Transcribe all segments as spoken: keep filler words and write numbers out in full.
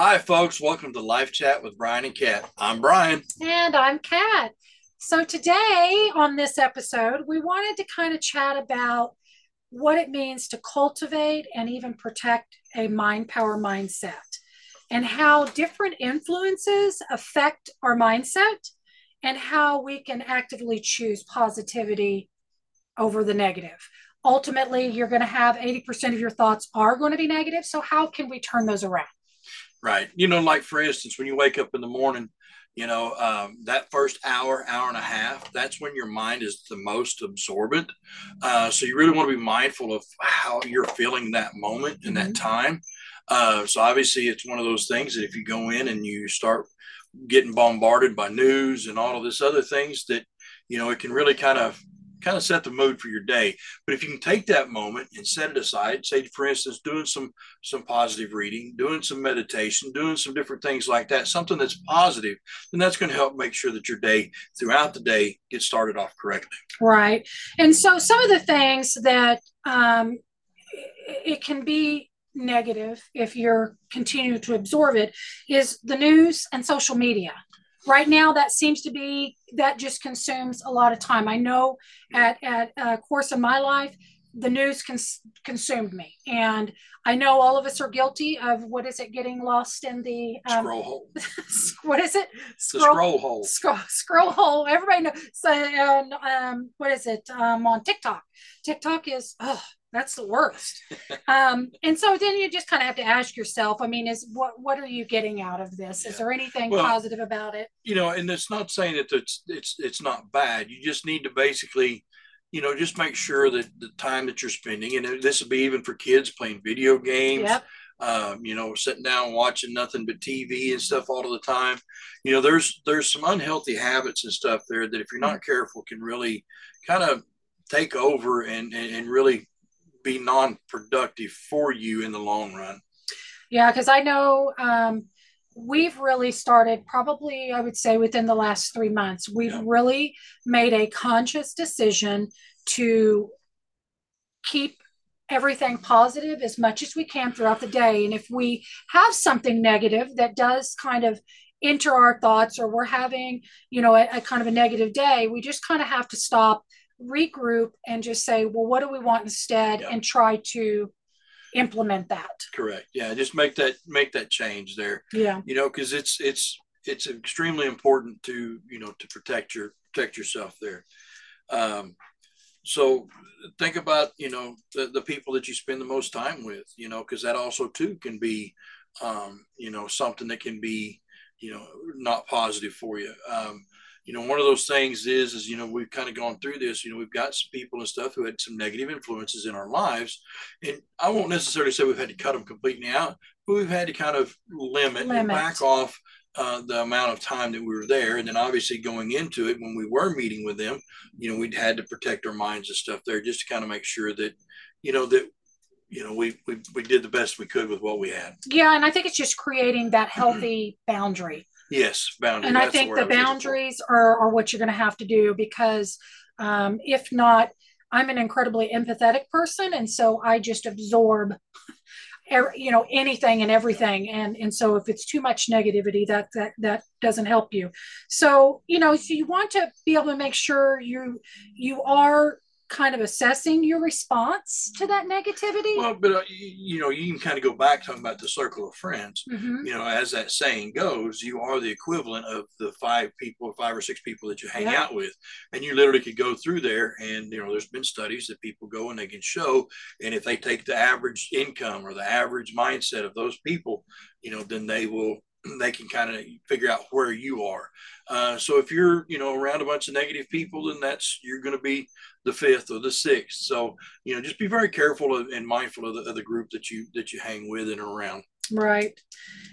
Hi, folks. Welcome to Life Chat with Brian and Kat. I'm Brian. And I'm Kat. So today on this episode, we wanted to kind of chat about what it means to cultivate and even protect a mind power mindset and how different influences affect our mindset and how we can actively choose positivity over the negative. Ultimately, you're going to have eighty percent of your thoughts are going to be negative. So how can we turn those around? Right. You know, like, for instance, when you wake up in the morning, you know, um, that first hour, hour and a half, that's when your mind is the most absorbent. Uh, so you really want to be mindful of how you're feeling that moment and that time. Uh, so obviously, it's one of those things that if you go in and you start getting bombarded by news and all of this other things that, you know, it can really kind of kind of set the mood for your day. But if you can take that moment and set it aside, say, for instance, doing some, some positive reading, doing some meditation, doing some different things like that, something that's positive, then that's going to help make sure that your day throughout the day gets started off correctly. Right. And so some of the things that um, it can be negative if you're continuing to absorb it is the news and social media. Right now, that seems to be, that just consumes a lot of time. I know at, at a course of my life, the news cons- consumed me. And I know all of us are guilty of, what is it, getting lost in the... Um, scroll hole. What is it? Scroll, the scroll hole. Scroll, scroll hole. Everybody knows. So, um, um, what is it? Um, on TikTok. TikTok is, oh, that's the worst. um, and so then you just kind of have to ask yourself, I mean, is what what are you getting out of this? Yeah. Is there anything well, positive about it? You know, and it's not saying that it's, it's, it's not bad. You just need to basically, you know, just make sure that the time that you're spending, and this would be even for kids playing video games, yep. um, you know, sitting down watching nothing but T V and stuff all of the time. You know, there's, there's some unhealthy habits and stuff there that if you're not careful can really kind of take over and, and, and really be non-productive for you in the long run. Yeah, because I know um, we've really started probably, I would say within the last three months, we've yeah. really made a conscious decision to keep everything positive as much as we can throughout the day. And if we have something negative that does kind of enter our thoughts, or we're having, you know, a, a kind of a negative day, we just kind of have to stop, regroup, and just say, well, what do we want instead? Yep. And try to implement that. Correct. Yeah. Just make that, make that change there. Yeah. You know, cause it's, it's, it's extremely important to, you know, to protect your, protect yourself there. Um, so think about, you know, the, the people that you spend the most time with, you know, cause that also too can be, um, you know, something that can be, you know, not positive for you. Um, You know, one of those things is, is, you know, we've kind of gone through this, you know, we've got some people and stuff who had some negative influences in our lives. And I won't necessarily say we've had to cut them completely out, but we've had to kind of limit, limit. and back off uh, the amount of time that we were there. And then obviously going into it, when we were meeting with them, you know, we'd had to protect our minds and stuff there just to kind of make sure that, you know, that, you know, we, we, we did the best we could with what we had. Yeah. And I think it's just creating that healthy boundary. Yes, boundaries. And I think the boundaries are, are what you're going to have to do, because um, if not, I'm an incredibly empathetic person. And so I just absorb, every, you know, anything and everything. And and so if it's too much negativity, that, that, that doesn't help you. So, you know, so you want to be able to make sure you, you are kind of assessing your response to that negativity. Well, but uh, you, you know, you can kind of go back talking about the circle of friends. Mm-hmm. You know, as that saying goes, you are the equivalent of the five people, five or six people that you hang yeah. out with. And you literally could go through there and, you know, there's been studies that people go and they can show. And if they take the average income or the average mindset of those people, you know, then they will, they can kind of figure out where you are. Uh, so if you're, you know, around a bunch of negative people, then that's, you're going to be the fifth or the sixth. So, you know, just be very careful of, and mindful of the, of the group that you, that you hang with and around. Right.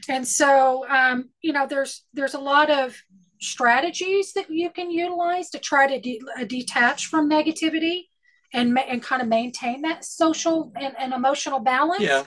And so, um, you know, there's, there's a lot of strategies that you can utilize to try to de- detach from negativity and, and kind of maintain that social and, and emotional balance. Yeah.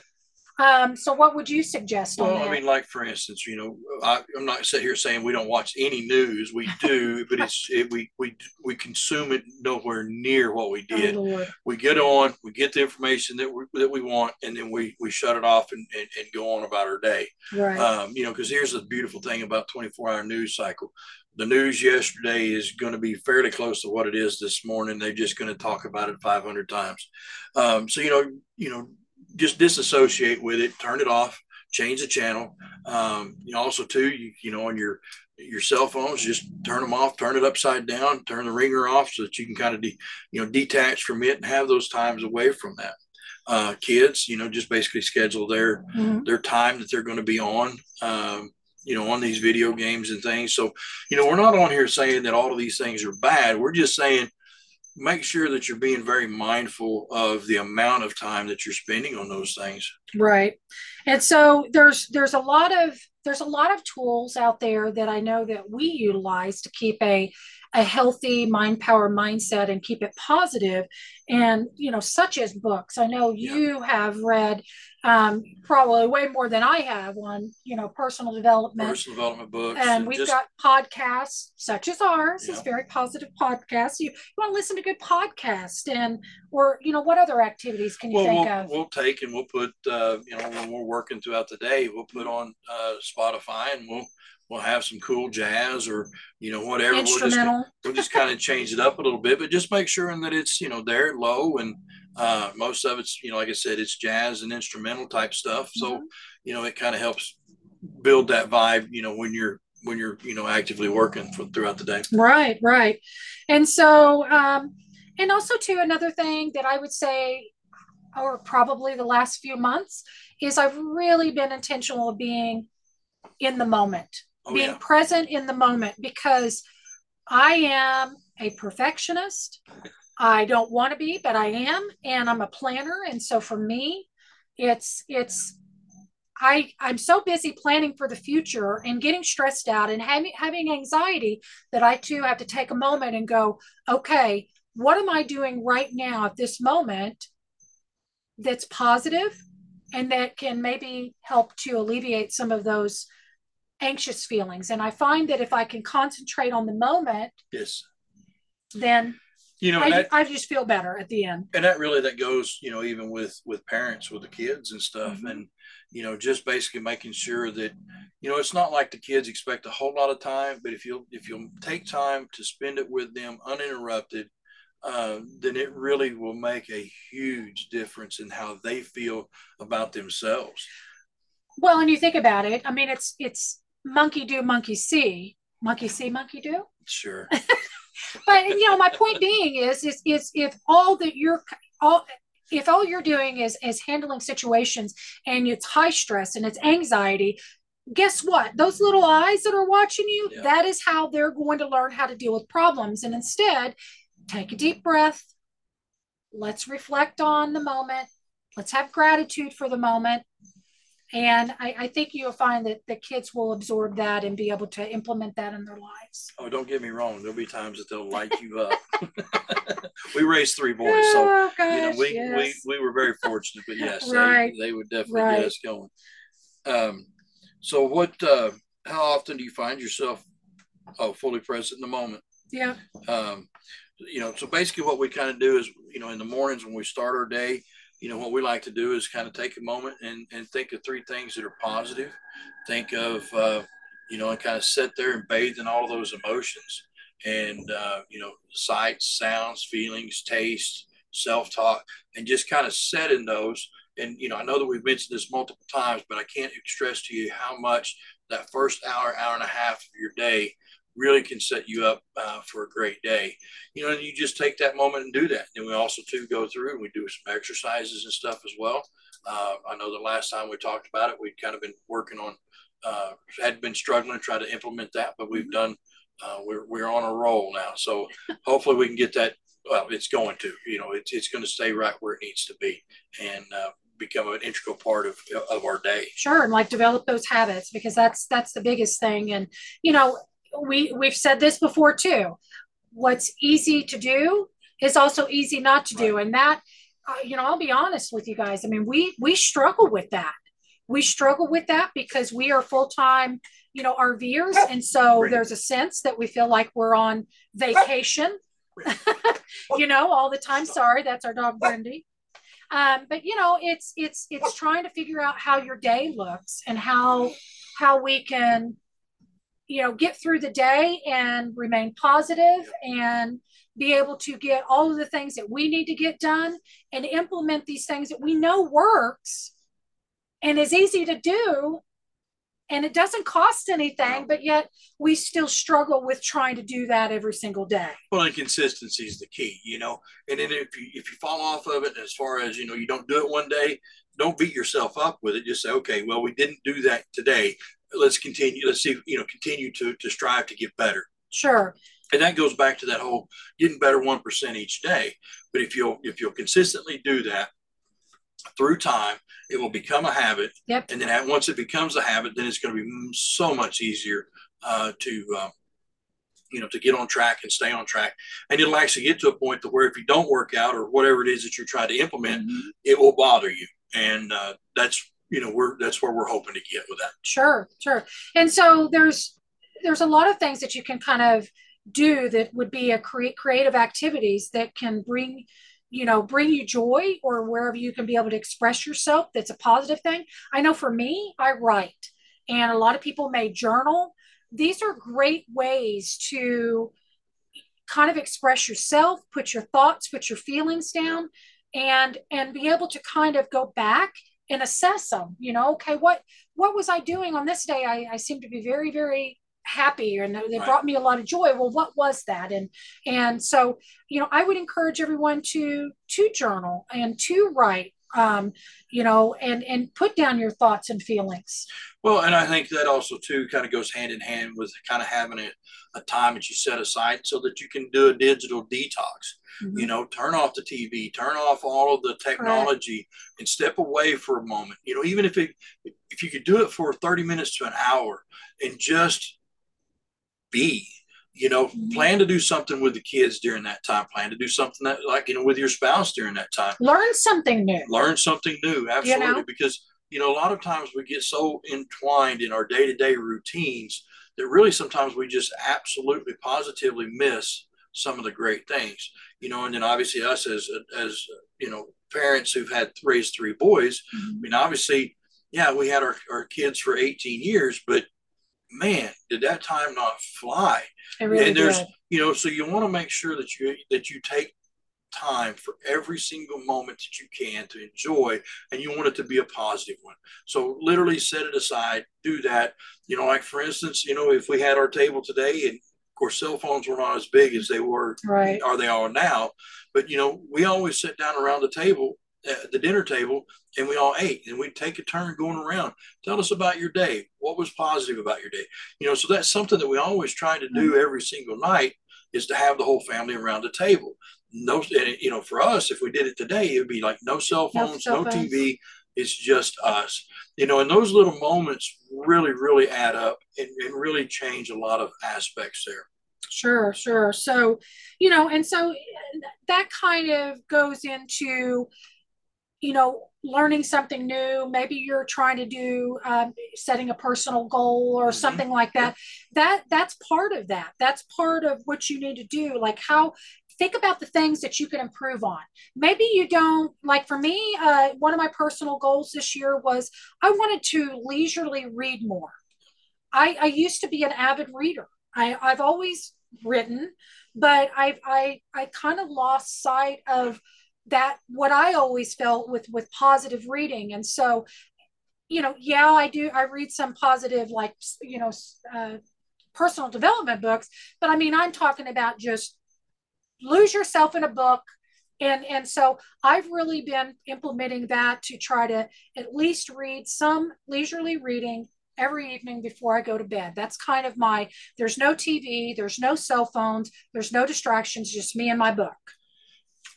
Um, so what would you suggest? Well, I mean, like, for instance, you know, I, I'm not sitting here saying we don't watch any news. We do, but it's it, we we we consume it nowhere near what we did. Oh, we get on, we get the information that we that we want, and then we we shut it off and, and, and go on about our day. Right. Um, you know, because here's the beautiful thing about twenty-four hour news cycle. The news yesterday is going to be fairly close to what it is this morning. They're just going to talk about it five hundred times. Um, so you know, you know. Just disassociate with it, turn it off, change the channel. Um, you know, also too, you, you know, on your, your cell phones, just turn them off, turn it upside down, turn the ringer off so that you can kind of, de- you know, detach from it and have those times away from that. Uh, kids, you know, just basically schedule their, mm-hmm. their time that they're going to be on, um, you know, on these video games and things. So, you know, we're not on here saying that all of these things are bad. We're just saying, make sure that you're being very mindful of the amount of time that you're spending on those things. Right. And so there's, there's a lot of, there's a lot of tools out there that I know that we utilize to keep a, a healthy mind power mindset and keep it positive. And, you know, such as books. I know you yeah. have read um, probably way more than I have on, you know, personal development, personal development books. And, and we've just, got podcasts such as ours. Yeah. It's very positive podcasts. You, you want to listen to good podcasts and, or, you know, what other activities can you well, think we'll, of? We'll take and we'll put, uh, you know, when we're working throughout the day, we'll put on uh, Spotify and we'll, we'll have some cool jazz or, you know, whatever. Instrumental. We'll just, we'll just kind of change it up a little bit, but just make sure that it's, you know, there low. And uh, most of it's, you know, like I said, it's jazz and instrumental type stuff. So, mm-hmm. you know, it kind of helps build that vibe, you know, when you're, when you're, you know, actively working for, throughout the day. Right. Right. And so, um, and also too, another thing that I would say, or probably the last few months, is I've really been intentional of being in the moment. Oh, being yeah. present in the moment, because I am a perfectionist. I don't want to be, but I am, and I'm a planner. And so for me, it's, it's, I, I'm so busy planning for the future and getting stressed out and having, having anxiety that I too have to take a moment and go, okay, what am I doing right now at this moment that's positive and that can maybe help to alleviate some of those anxious feelings. And I find that if I can concentrate on the moment, yes, then you know I, that, I just feel better at the end. And that really, that goes, you know, even with with parents with the kids and stuff. Mm-hmm. And you know, just basically making sure that, you know, it's not like the kids expect a whole lot of time, but if you'll if you'll take time to spend it with them uninterrupted, uh, then it really will make a huge difference in how they feel about themselves. Well, and you think about it, I mean, it's it's monkey do, monkey see, monkey see, monkey do. Sure. But, you know, my point being is, is, is if all that you're, all, if all you're doing is, is handling situations and it's high stress and it's anxiety, guess what? Those little eyes that are watching you, yeah. that is how they're going to learn how to deal with problems. And instead, take a deep breath. Let's reflect on the moment. Let's have gratitude for the moment. And I, I think you'll find that the kids will absorb that and be able to implement that in their lives. Oh, don't get me wrong. There'll be times that they'll light you up. We raised three boys. So, oh, gosh, you know, we, yes. we, we were very fortunate, but yes, right. they, they would definitely right. get us going. Um, so what, uh, how often do you find yourself oh, fully present in the moment? Yeah. Um, you know, so basically what we kind of do is, you know, in the mornings when we start our day, you know, what we like to do is kind of take a moment and, and think of three things that are positive. Think of, uh, you know, and kind of sit there and bathe in all of those emotions and, uh, you know, sights, sounds, feelings, taste, self-talk, and just kind of sit in those. And, you know, I know that we've mentioned this multiple times, but I can't stress to you how much that first hour, hour and a half of your day really can set you up uh, for a great day. You know, and you just take that moment and do that. And then we also too go through and we do some exercises and stuff as well. Uh, I know the last time we talked about it, we'd kind of been working on, uh, had been struggling to try to implement that, but we've done, uh, we're, we're on a roll now. So hopefully we can get that. Well, it's going to, you know, it's, it's going to stay right where it needs to be and uh, become an integral part of, of our day. Sure. And like develop those habits, because that's, that's the biggest thing. And, you know, We, we've said this before too. What's easy to do is also easy not to do. And that, uh, you know, I'll be honest with you guys. I mean, we, we struggle with that. we struggle with that because we are full-time, you know, RVers. And so there's a sense that we feel like we're on vacation, you know, all the time. Sorry, that's our dog, Brandy. Um, but, you know, it's, it's, it's trying to figure out how your day looks and how, how we can, you know, get through the day and remain positive and be able to get all of the things that we need to get done and implement these things that we know works and is easy to do. And it doesn't cost anything, but yet we still struggle with trying to do that every single day. Well, and consistency is the key, you know. And then if you if you fall off of it, as far as, you know, you don't do it one day, don't beat yourself up with it. Just say, okay, well, we didn't do that today. Let's continue. Let's see, you know, continue to to strive to get better. Sure. And that goes back to that whole getting better one percent each day. But if you'll if you'll consistently do that, through time, it will become a habit. Yep. And then once it becomes a habit, then it's going to be so much easier uh, to, um, you know, to get on track and stay on track. And it'll actually get to a point to where if you don't work out or whatever it is that you're trying to implement, mm-hmm. it will bother you. And uh, that's, you know, we're, that's where we're hoping to get with that. Sure. Sure. And so there's, there's a lot of things that you can kind of do that would be a cre- creative activities that can bring, you know, bring you joy or wherever you can be able to express yourself. That's a positive thing. I know for me, I write, and a lot of people may journal. These are great ways to kind of express yourself, put your thoughts, put your feelings down, and, and be able to kind of go back and assess them, you know, okay, what, what was I doing on this day? I, I seem to be very, very happy, and they brought me a lot of joy. Well, what was that? And, and so, you know, I would encourage everyone to, to journal and to write, um, you know, and, and put down your thoughts and feelings. Well, and I think that also too, kind of goes hand in hand with kind of having a, a time that you set aside so that you can do a digital detox, mm-hmm. you know, turn off the T V, turn off all of the technology right. and step away for a moment. You know, even if it, if you could do it for thirty minutes to an hour and just be, you know, mm-hmm. plan to do something with the kids during that time, plan to do something that, like, you know, with your spouse during that time, learn something new, learn something new. Absolutely. You know? Because, you know, a lot of times we get so entwined in our day-to-day routines that really sometimes we just absolutely positively miss some of the great things, you know. And then obviously us as, as, you know, parents who've had raised three boys, mm-hmm. I mean, obviously, yeah, we had our, our kids for eighteen years, but man, did that time not fly? It really and there's, did. You know, so you want to make sure that you that you take time for every single moment that you can to enjoy, and you want it to be a positive one. So literally set it aside, do that. You know, like for instance, you know, if we had our table today, and of course cell phones were not as big as they were, right? Are they all now? But you know, we always sit down around the table, the dinner table, and we all ate, and we'd take a turn going around. Tell us about your day. What was positive about your day? You know, so that's something that we always try to do every single night, is to have the whole family around the table. No, you know, for us, if we did it today, it'd be like no cell phones, no, cell no phones. T V. It's just us, you know, and those little moments really, really add up and, and really change a lot of aspects there. Sure, sure. So, you know, and so that kind of goes into, you know, learning something new. Maybe you're trying to do, um, setting a personal goal or mm-hmm. something like that. That that's part of that. That's part of what you need to do. Like how, think about the things that you can improve on. Maybe you don't, like for me, uh, one of my personal goals this year was I wanted to leisurely read more. I, I used to be an avid reader. I, I've always written, but I've, I, I kind of lost sight of that, what I always felt with, with positive reading. And so, you know, yeah, I do, I read some positive, like, you know, uh, personal development books, but I mean, I'm talking about just lose yourself in a book. And, and so I've really been implementing that to try to at least read some leisurely reading every evening before I go to bed. That's kind of my, there's no T V, there's no cell phones, there's no distractions, just me and my book.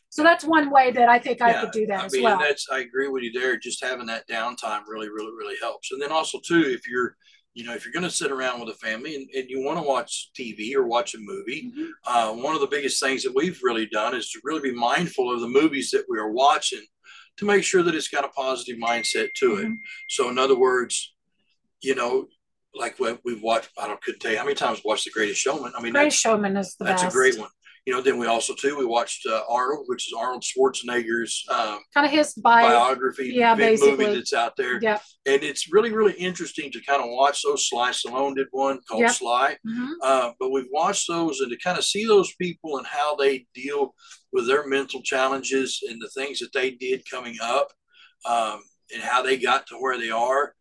So that's one way that I think yeah, I could do that I as mean, well. That's, I agree with you there. Just having that downtime really, really, really helps. And then also too, if you're, you know, if you're going to sit around with a family and, and you want to watch T V or watch a movie, mm-hmm. uh, one of the biggest things that we've really done is to really be mindful of the movies that we are watching, to make sure that it's got a positive mindset to it. Mm-hmm. So in other words, you know, like what we've watched, I don't could tell you how many times watched The Greatest Showman. I mean, Greatest Showman is the that's best. That's a great one. You know, then we also, too, we watched uh, Arnold, which is Arnold Schwarzenegger's um, kind of his bio- biography, yeah, big basically. movie that's out there. Yep. And it's really, really interesting to kind of watch those. Sly Stallone did one called yep. Sly. Mm-hmm. Uh, but we've watched those, and to kind of see those people and how they deal with their mental challenges and the things that they did coming up um, and how they got to where they are.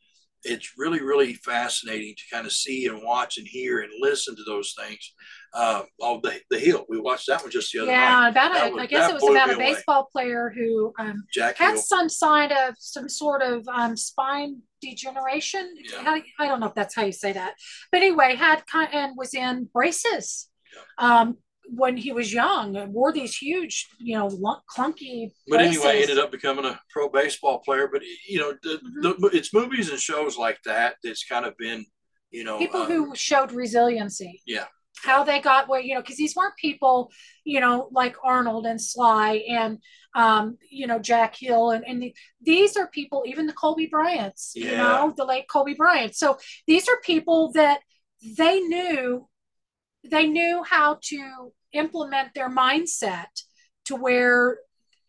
It's really, really fascinating to kind of see and watch and hear and listen to those things. Um, oh, the, the Hill. We watched that one just the other yeah, night. Yeah, about that a, was, I guess it was about a baseball away. player who um, had Hill. some sign of some sort of um, spine degeneration. Yeah. I don't know if that's how you say that. But anyway, had and was in braces yeah. um, when he was young and wore these huge, you know, clunky braces. But anyway, ended up becoming a pro baseball player. But, you know, the, mm-hmm. the, it's movies and shows like that that's kind of been, you know. People um, who showed resiliency. Yeah. How they got where, you know, because these weren't people, you know, like Arnold and Sly and, um, you know, Jack Hill. And, and the, these are people, even the Kobe Bryants, yeah. you know, the late Kobe Bryant. So these are people that they knew, they knew how to implement their mindset to where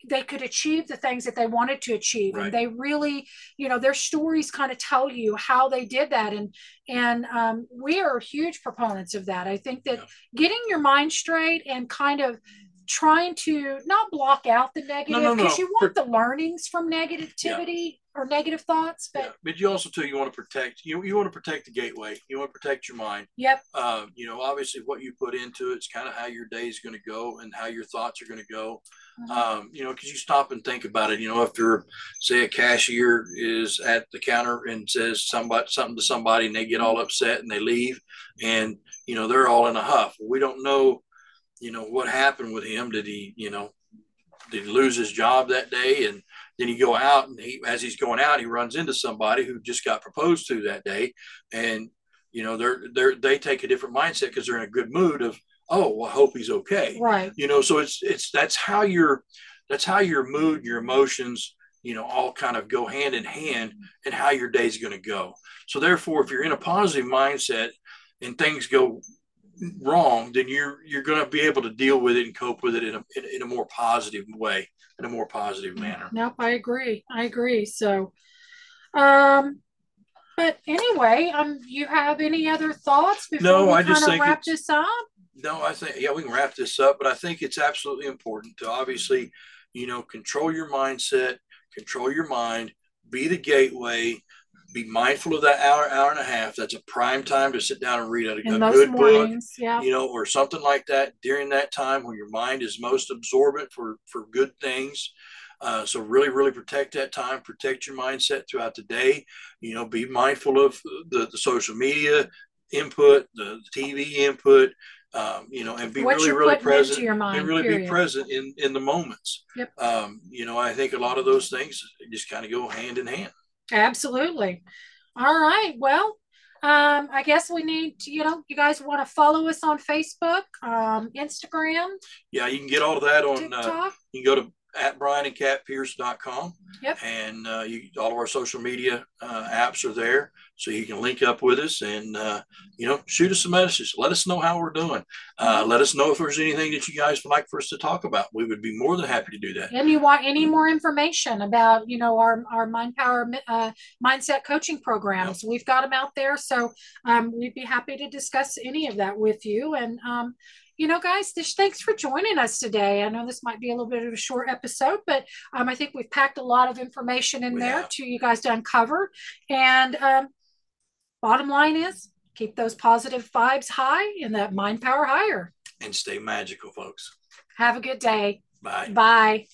they could achieve the things that they wanted to achieve. Right. And they really, you know, their stories kind of tell you how they did that. And, and um, we are huge proponents of that. I think that yeah. getting your mind straight and kind of trying to not block out the negative because no, no, no. you want per- the learnings from negativity yeah. or negative thoughts. But, yeah. but you also too, you want to protect, you, you want to protect the gateway. You want to protect your mind. Yep. Uh, you know, obviously what you put into it's kind of how your day is going to go and how your thoughts are going to go. Um, you know, because you stop and think about it. You know, if you're, say, a cashier is at the counter and says somebody, something to somebody and they get all upset and they leave and, you know, they're all in a huff. We don't know, you know, what happened with him. Did he, you know, did he lose his job that day? And then you go out and he, as he's going out, he runs into somebody who just got proposed to that day. And, you know, they're, they're, they take a different mindset because they're in a good mood of, oh, well, I hope he's okay. Right. You know, so it's, it's, that's how your, that's how your mood, your emotions, you know, all kind of go hand in hand and how your day's going to go. So therefore, if you're in a positive mindset and things go wrong, then you're, you're going to be able to deal with it and cope with it in a, in, in a more positive way, in a more positive manner. Nope. I agree. I agree. So, um, but anyway, um, you have any other thoughts before no, we I kind just of wrap this up? No, I think, yeah, we can wrap this up, but I think it's absolutely important to obviously, you know, control your mindset, control your mind, be the gateway, be mindful of that hour, hour and a half. That's a prime time to sit down and read a, a good mornings, book, yeah. you know, or something like that during that time when your mind is most absorbent for, for good things. Uh, so really, really protect that time, protect your mindset throughout the day, you know, be mindful of the, the social media input, the, the T V input, Um, you know, and be what really, really present mind, and really period. be present in, in the moments. Yep. Um, you know, I think a lot of those things just kind of go hand in hand. Absolutely. All right. Well, um, I guess we need to, you know, you guys want to follow us on Facebook, um, Instagram. Yeah. You can get all of that on, uh, you can go to at brian and cat pierce dot com. Yep. And uh, you, all of our social media uh, apps are there. So you can link up with us and, uh, you know, shoot us some messages. Let us know how we're doing. Uh, let us know if there's anything that you guys would like for us to talk about. We would be more than happy to do that. And you want any more information about, you know, our, our Mind Power uh, Mindset Coaching programs. Yep. We've got them out there. So um, we'd be happy to discuss any of that with you. And, um, you know, guys, just thanks for joining us today. I know this might be a little bit of a short episode, but um, I think we've packed a lot of information in we there have. to you guys to uncover. And um, bottom line is keep those positive vibes high and that mind power higher. And stay magical, folks. Have a good day. Bye. Bye.